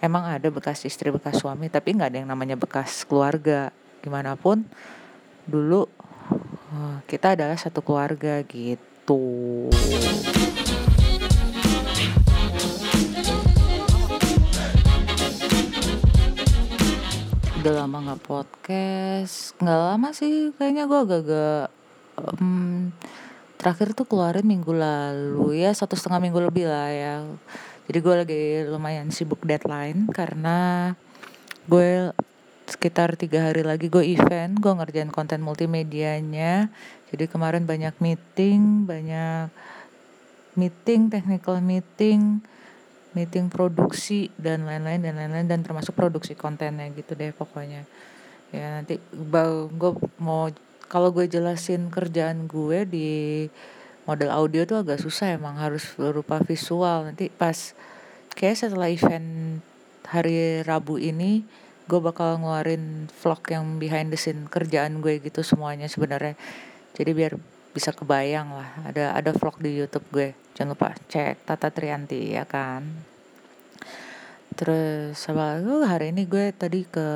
emang ada bekas istri, bekas suami, tapi nggak ada yang namanya bekas keluarga. Gimana pun dulu kita adalah satu keluarga gitu. Udah lama nggak podcast, nggak lama sih kayaknya. Gue agak-agak terakhir tuh keluarin minggu lalu ya, 1,5 minggu lebih lah ya. Jadi gue lagi lumayan sibuk deadline karena gue sekitar 3 hari lagi gue event, gue ngerjain konten multimedianya. Jadi kemarin banyak meeting, technical meeting produksi dan lain-lain, dan termasuk produksi kontennya gitu deh pokoknya. Ya nanti gue mau, kalau gue jelasin kerjaan gue di model audio tuh agak susah, emang harus berupa visual. Nanti pas kayak setelah event hari Rabu ini, gue bakal ngeluarin vlog yang behind the scene kerjaan gue gitu semuanya sebenarnya. Jadi biar bisa kebayang lah. Ada vlog di YouTube gue. Jangan lupa cek Tata Trianti ya kan. Terus hari ini gue tadi ke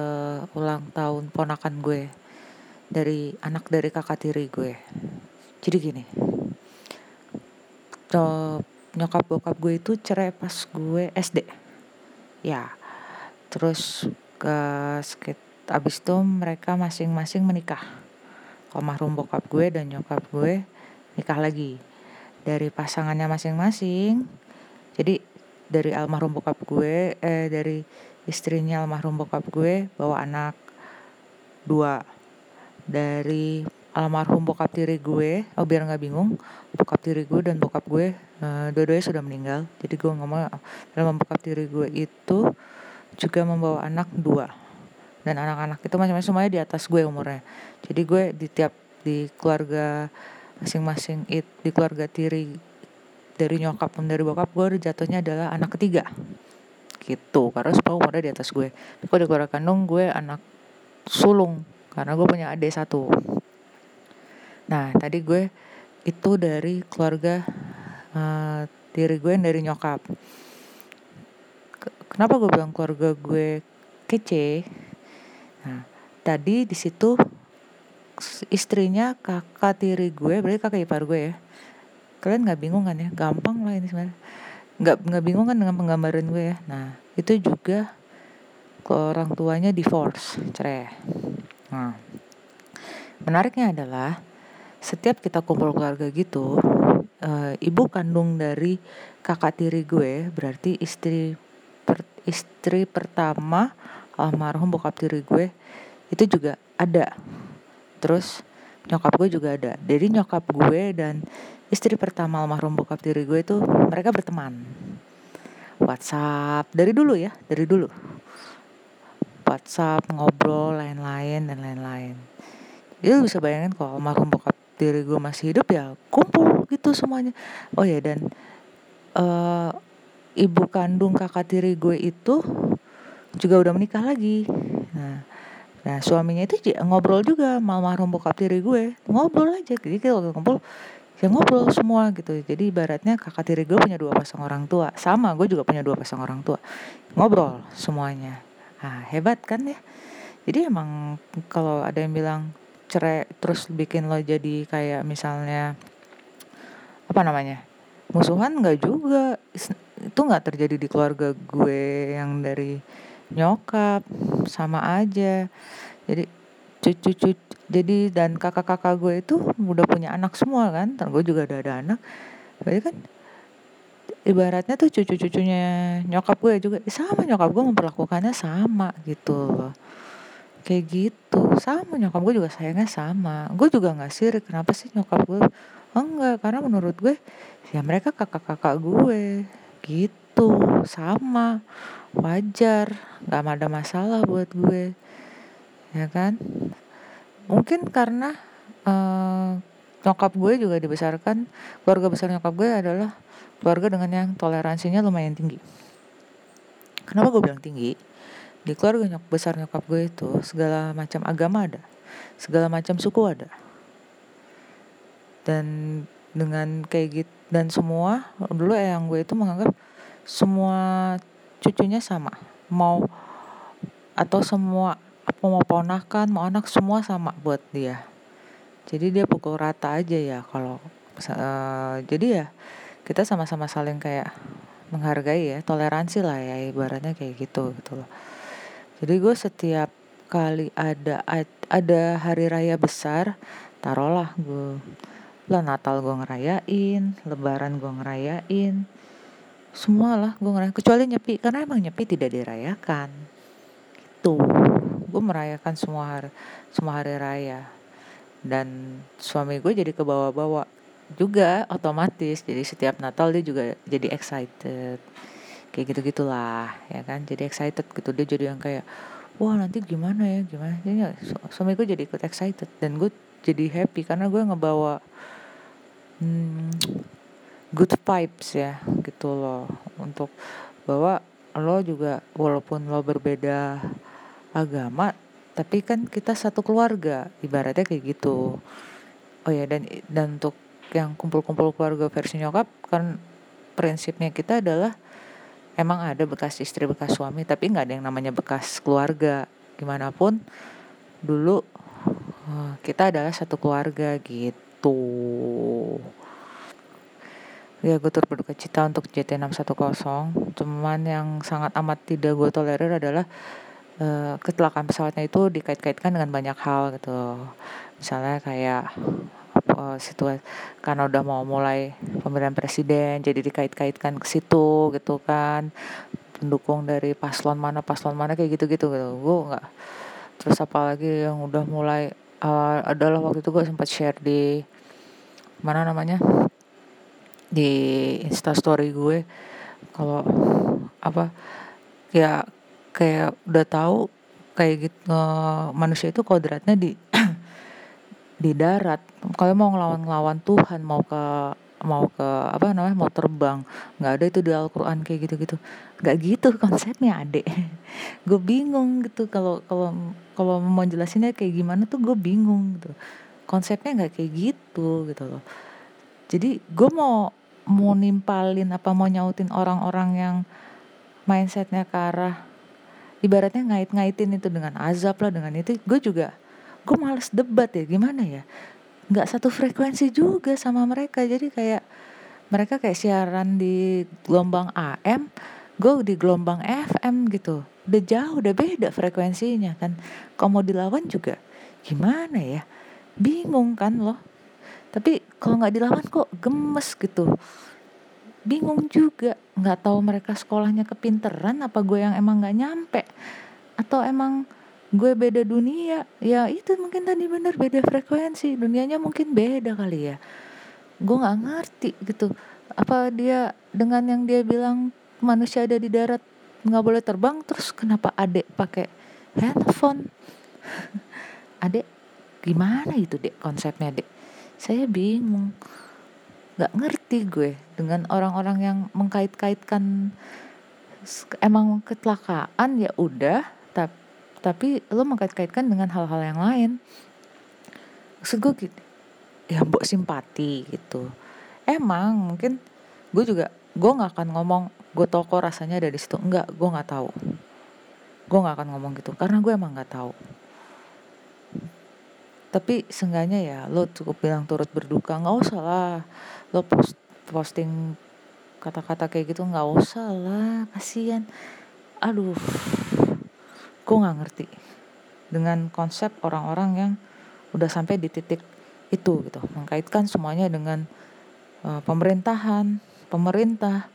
ulang tahun ponakan gue, dari anak dari kakak tiri gue. Jadi gini, nyokap bokap gue itu cerai pas gue SD. Ya. Terus abis itu mereka masing-masing menikah. Almarhum bokap gue dan nyokap gue nikah lagi dari pasangannya masing-masing. Jadi dari almarhum bokap gue, dari istrinya almarhum bokap gue bawa anak 2. Dari almarhum bokap tiri gue, biar nggak bingung, bokap tiri gue dan bokap gue dua-duanya sudah meninggal. Jadi gue ngomong dalam bokap tiri gue itu juga membawa anak 2, dan anak-anak itu masing-masing semuanya di atas gue umurnya. Jadi gue di keluarga masing-masing di keluarga tiri dari nyokap dan dari bokap gue jatuhnya adalah anak ketiga gitu, karena semua umurnya di atas gue. Gue di keluarga kandung gue anak sulung karena gue punya adik 1. Nah tadi gue itu dari keluarga tiri gue yang dari nyokap. Kenapa gue bilang keluarga gue kece? Nah, tadi di situ istrinya kakak tiri gue, berarti kakak ipar gue ya. Kalian nggak bingung kan ya? Gampang lah ini sebenarnya. Nggak bingung kan dengan penggambaran gue ya? Nah, itu juga orang tuanya divorce, cerai. Nah, menariknya adalah setiap kita kumpul keluarga gitu, ibu kandung dari kakak tiri gue berarti istri pertama almarhum bokap tiri gue itu juga ada. Terus nyokap gue juga ada. Jadi nyokap gue dan istri pertama almarhum bokap tiri gue itu mereka berteman WhatsApp dari dulu WhatsApp, ngobrol lain-lain. Jadi lu bisa bayangin kalau almarhum bokap tiri gue masih hidup ya kumpul gitu semuanya. Oh ya, dan ibu kandung kakak tiri gue itu juga udah menikah lagi. Nah suaminya itu ngobrol juga, almarhum bokap tiri gue ngobrol aja. Jadi kalau kumpul ya ngobrol semua gitu. Jadi ibaratnya kakak tiri gue punya 2 pasang orang tua, sama gue juga punya 2 pasang orang tua, ngobrol semuanya. Nah, hebat kan ya. Jadi emang kalau ada yang bilang cerai terus bikin lo jadi kayak misalnya musuhan, enggak juga. Itu enggak terjadi di keluarga gue yang dari nyokap, sama aja. Jadi dan kakak-kakak gue itu udah punya anak semua kan. Terus gue juga udah ada anak. Berarti kan ibaratnya tuh cucu-cucunya nyokap gue juga sama, nyokap gue memperlakukannya sama gitu loh. Kayak gitu. Sama, nyokap gue juga sayangnya sama. Gue juga enggak sirik. Kenapa sih nyokap gue? Enggak, karena menurut gue ya mereka kakak-kakak gue gitu, sama, wajar, gak ada masalah buat gue ya kan. Mungkin karena nyokap gue juga dibesarkan, keluarga besar nyokap gue adalah keluarga dengan yang toleransinya lumayan tinggi. Kenapa gue bilang tinggi? Di keluarga besar nyokap gue itu segala macam agama ada, segala macam suku ada, dan dengan kayak gitu, dan semua dulu yang gue itu menganggap semua cucunya sama, mau atau semua, mau ponakan, mau anak, semua sama buat dia. Jadi dia pukul rata aja ya kalau jadi ya kita sama-sama saling kayak menghargai ya, toleransi lah ya ibaratnya kayak gitu gitu loh. Jadi gue setiap kali ada hari raya besar, taruhlah gue lah Natal gue ngerayain, Lebaran gue ngerayain, semua lah gue ngerayain, kecuali Nyepi, karena emang Nyepi tidak dirayakan gitu. Gue merayakan semua hari raya, dan suami gue jadi kebawa-bawa juga otomatis. Jadi setiap Natal dia juga jadi excited kayak gitu-gitulah ya kan, jadi excited gitu, dia jadi yang kayak wah nanti gimana. Jadi suami gue jadi ikut excited dan gue jadi happy karena gue ngebawa good vibes ya gitu loh, untuk bahwa lo juga walaupun lo berbeda agama tapi kan kita satu keluarga ibaratnya kayak gitu. Oh ya, dan untuk yang kumpul-kumpul keluarga versi nyokap kan prinsipnya kita adalah emang ada bekas istri bekas suami tapi nggak ada yang namanya bekas keluarga, gimana pun dulu kita adalah satu keluarga gitu. Ya gue turut berduka cita untuk JT610. Cuman yang sangat amat tidak gue tolerir adalah kecelakaan pesawatnya itu dikait-kaitkan dengan banyak hal gitu. Misalnya kayak situasi, karena udah mau mulai pemilihan presiden jadi dikait-kaitkan ke situ gitu kan, pendukung dari paslon mana kayak gitu. Gue nggak. Terus apalagi yang udah mulai adalah waktu itu gue sempat share di di Instastory gue kalau kayak udah tahu kayak gitu, manusia itu kodratnya di darat. Kalau mau ngelawan Tuhan, mau ke mau terbang, nggak ada itu di Al-Quran kayak gitu nggak gitu konsepnya adek. Gue bingung gitu kalau mau jelasinnya kayak gimana tuh gue bingung gitu, konsepnya nggak kayak gitu loh. Jadi gue mau nimpalin mau nyautin orang-orang yang mindsetnya ke arah ibaratnya ngait-ngaitin itu dengan azab lah, dengan itu gue malas debat ya, gimana ya, nggak satu frekuensi juga sama mereka. Jadi kayak mereka kayak siaran di gelombang AM, gue di gelombang FM gitu, udah jauh, udah beda frekuensinya kan. Kalau mau dilawan juga gimana ya, bingung kan loh. Tapi kalau nggak dilawan kok gemes gitu, bingung juga. Nggak tahu mereka sekolahnya kepinteran apa gue yang emang nggak nyampe, atau emang gue beda dunia. Ya itu mungkin tadi benar, beda frekuensi, dunianya mungkin beda kali ya, gue nggak ngerti gitu. Apa dia dengan yang dia bilang manusia ada di darat nggak boleh terbang, terus kenapa adek pakai handphone? Adek gimana itu dek konsepnya dek? Saya bingung, nggak ngerti gue dengan orang-orang yang mengkait-kaitkan emang kecelakaan ya udah, tapi lo mengkait-kaitkan dengan hal-hal yang lain. Maksud gue gitu ya, mbok simpati gitu. Emang mungkin gue nggak akan ngomong gue toko rasanya ada di situ, enggak, gue nggak tahu, gue nggak akan ngomong gitu karena gue emang nggak tahu. Tapi seenggaknya ya lo cukup bilang turut berduka, nggak usah lah lo posting kata-kata kayak gitu, nggak usah lah, kasian. Aduh, gue nggak ngerti dengan konsep orang-orang yang udah sampai di titik itu gitu, mengkaitkan semuanya dengan pemerintahan, pemerintah,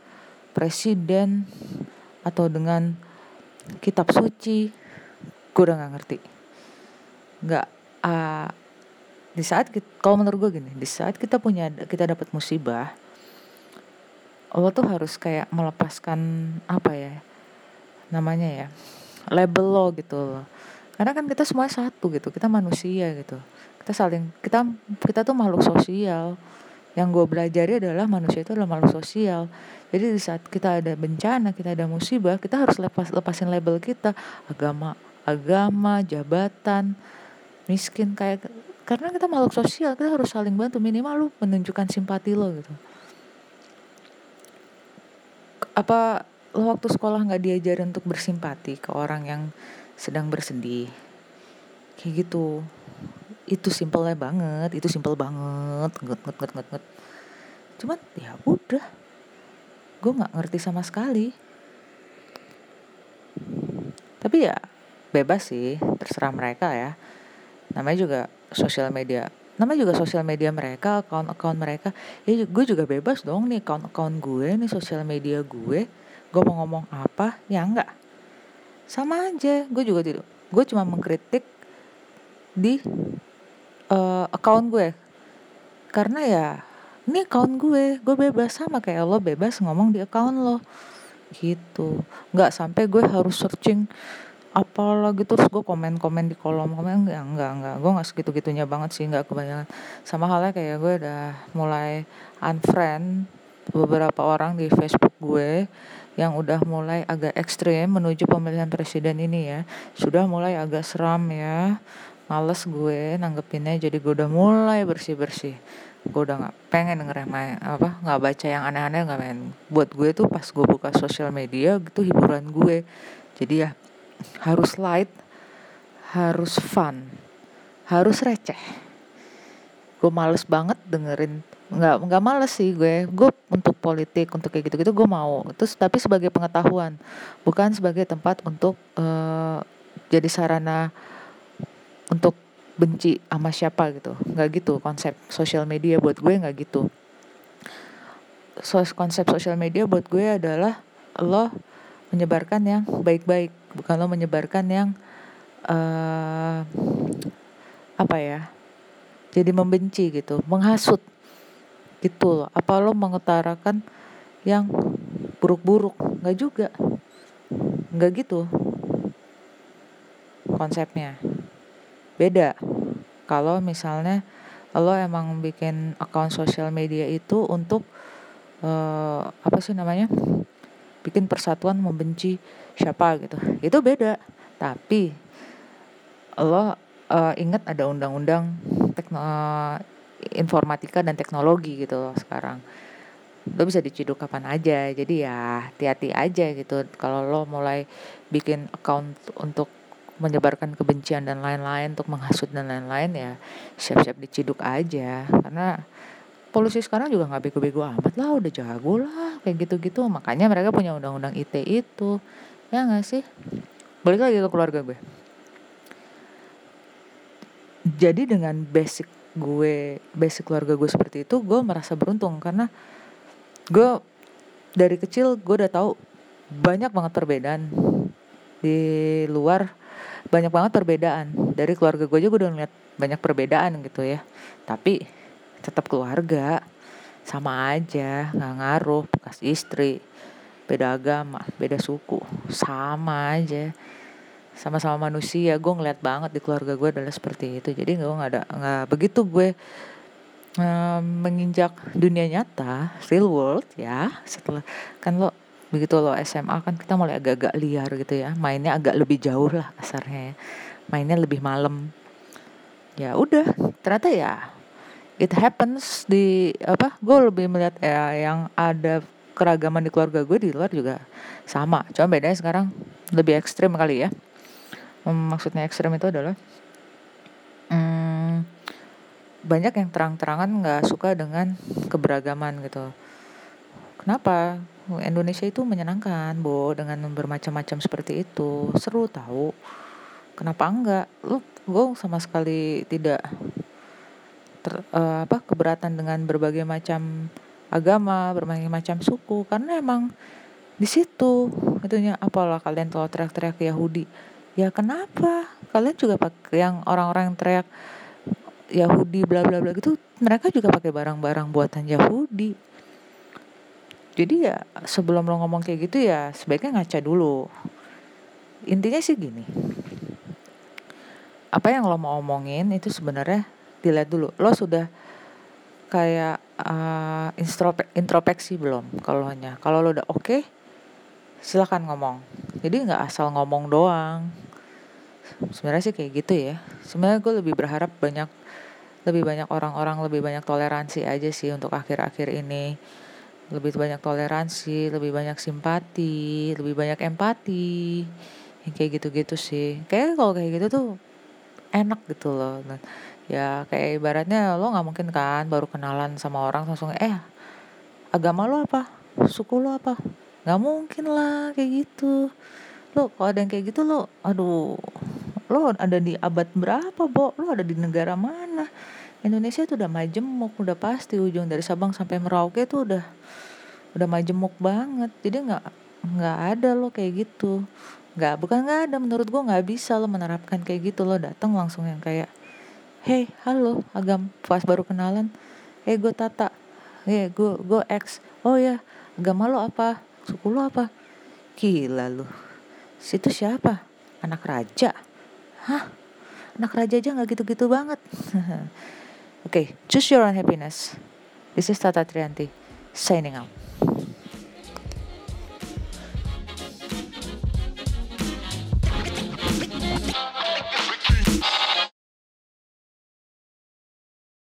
presiden, atau dengan kitab suci. Gue udah nggak ngerti. Di saat kalau menurut gue gini, di saat kita dapat musibah, lo tuh harus kayak melepaskan label lo gitu loh. Karena kan kita semua satu gitu, kita manusia gitu, kita tuh makhluk sosial. Yang gue belajari adalah manusia itu adalah makhluk sosial. Jadi di saat kita ada bencana, kita ada musibah, kita harus lepasin label kita, agama, jabatan, miskin, kayak, karena kita makhluk sosial, kita harus saling bantu. Minimal lu menunjukkan simpati lo gitu. lo waktu sekolah nggak diajarin untuk bersimpati ke orang yang sedang bersedih, kayak gitu. Itu simpelnya banget, itu simpel banget, nget. Cuman ya udah, gue nggak ngerti sama sekali. Tapi ya bebas sih, terserah mereka ya. Namanya juga sosial media mereka, account-account mereka. Ya gue juga bebas dong nih, account-account gue nih, sosial media gue mau ngomong apa, ya enggak. Sama aja, gue juga tidak. Gue cuma mengkritik di account gue. Karena ya ini account gue bebas, sama kayak lo bebas ngomong di account lo. Gitu. Enggak sampai gue harus searching apalah gitu, terus gue komen-komen di kolom komen. Enggak, gue gak segitu-gitunya banget sih, gak kebanyakan. Sama halnya kayak gue udah mulai unfriend beberapa orang di Facebook gue yang udah mulai agak ekstrim menuju pemilihan presiden ini ya. Sudah mulai agak seram ya, males gue nanggepinnya. Jadi gue udah mulai bersih-bersih. Gue udah gak pengen dengerin gak baca yang aneh-aneh, gak pengen. Buat gue tuh pas gue buka sosial media gitu hiburan gue. Jadi ya harus light, harus fun, harus receh. Gue males banget dengerin, nggak males sih gue untuk politik, untuk kayak gitu-gitu gue mau. Terus tapi sebagai pengetahuan, bukan sebagai tempat untuk jadi sarana untuk benci sama siapa gitu. Nggak gitu konsep sosial media buat gue, nggak gitu. Konsep sosial media buat gue adalah lo menyebarkan yang baik-baik, bukan lo menyebarkan yang jadi membenci gitu, menghasut gitu loh. Apa lo mengutarakan yang buruk-buruk, nggak juga, nggak gitu konsepnya. Beda kalau misalnya lo emang bikin akun sosial media itu untuk bikin persatuan membenci siapa gitu, itu beda. Tapi lo ingat ada undang-undang informatika dan teknologi gitu loh sekarang. Lo bisa diciduk kapan aja, jadi ya hati-hati aja gitu. Kalau lo mulai bikin account untuk menyebarkan kebencian dan lain-lain, untuk menghasut dan lain-lain, ya siap-siap diciduk aja. Karena polisi sekarang juga gak bego-bego amat lah, udah jago lah, kayak gitu-gitu. Makanya mereka punya undang-undang ITE itu. Ya gak sih? Balik lagi ke keluarga gue. Jadi dengan basic keluarga gue seperti itu, gue merasa beruntung. Karena gue dari kecil gue udah tahu banyak banget perbedaan di luar, banyak banget perbedaan. Dari keluarga gue aja gue udah ngeliat banyak perbedaan gitu ya. Tapi tetap keluarga, sama aja, nggak ngaruh. Bekas istri, beda agama, beda suku, sama aja, sama-sama manusia. Gue ngeliat banget di keluarga gue adalah seperti itu. Jadi nggak begitu gue menginjak dunia nyata, real world ya. Setelah kan lo begitu lo SMA kan kita mulai agak-agak liar gitu ya, mainnya agak lebih jauh lah kasarnya, ya. Mainnya lebih malam. Ya udah, ternyata ya it happens di gue lebih melihat yang ada keragaman di keluarga gue, di luar juga sama. Cuma bedanya sekarang lebih ekstrim kali ya. Maksudnya ekstrim itu adalah banyak yang terang-terangan nggak suka dengan keberagaman gitu. Kenapa? Indonesia itu menyenangkan, Bo, dengan bermacam-macam seperti itu, seru tahu. Kenapa enggak? Gue sama sekali tidak keberatan dengan berbagai macam agama, berbagai macam suku, karena emang di situ itunya. Apalah kalian kalau teriak-teriak Yahudi, ya kenapa kalian juga pakai yang orang-orang yang teriak Yahudi bla bla bla gitu, mereka juga pakai barang-barang buatan Yahudi. Jadi ya sebelum lo ngomong kayak gitu ya sebaiknya ngaca dulu. Intinya sih gini, apa yang lo mau omongin itu sebenarnya dilihat dulu, lo sudah kayak introspeksi belum. Kalau lo udah oke, silakan ngomong. Jadi nggak asal ngomong doang. Sebenarnya sih kayak gitu ya. Sebenarnya gue lebih berharap lebih banyak orang-orang, lebih banyak toleransi aja sih untuk akhir-akhir ini. lebih banyak toleransi, lebih banyak simpati, lebih banyak empati, yang kayak gitu-gitu sih. Kayaknya kalau kayak gitu tuh enak gitu loh. Nah, ya kayak ibaratnya lo nggak mungkin kan baru kenalan sama orang langsung agama lo apa, suku lo apa, nggak mungkin lah kayak gitu. Lo kalau ada yang kayak gitu lo, aduh, lo ada di abad berapa, Bo? Lo ada di negara mana? Indonesia tuh udah majemuk, udah pasti ujung dari Sabang sampai Merauke tuh udah majemuk banget. Jadi nggak ada lo kayak gitu. Bukan nggak ada, menurut gue nggak bisa lo menerapkan kayak gitu. Lo datang langsung yang kayak, hey, halo, agam, pas baru kenalan, hey, gue Tata, hey, gue X, oh ya, agama lo apa, suku lo apa, gila lo, situ siapa, anak raja, hah, anak raja aja nggak gitu-gitu banget. Okay, choose your own happiness. This is Tata Trianti, signing out.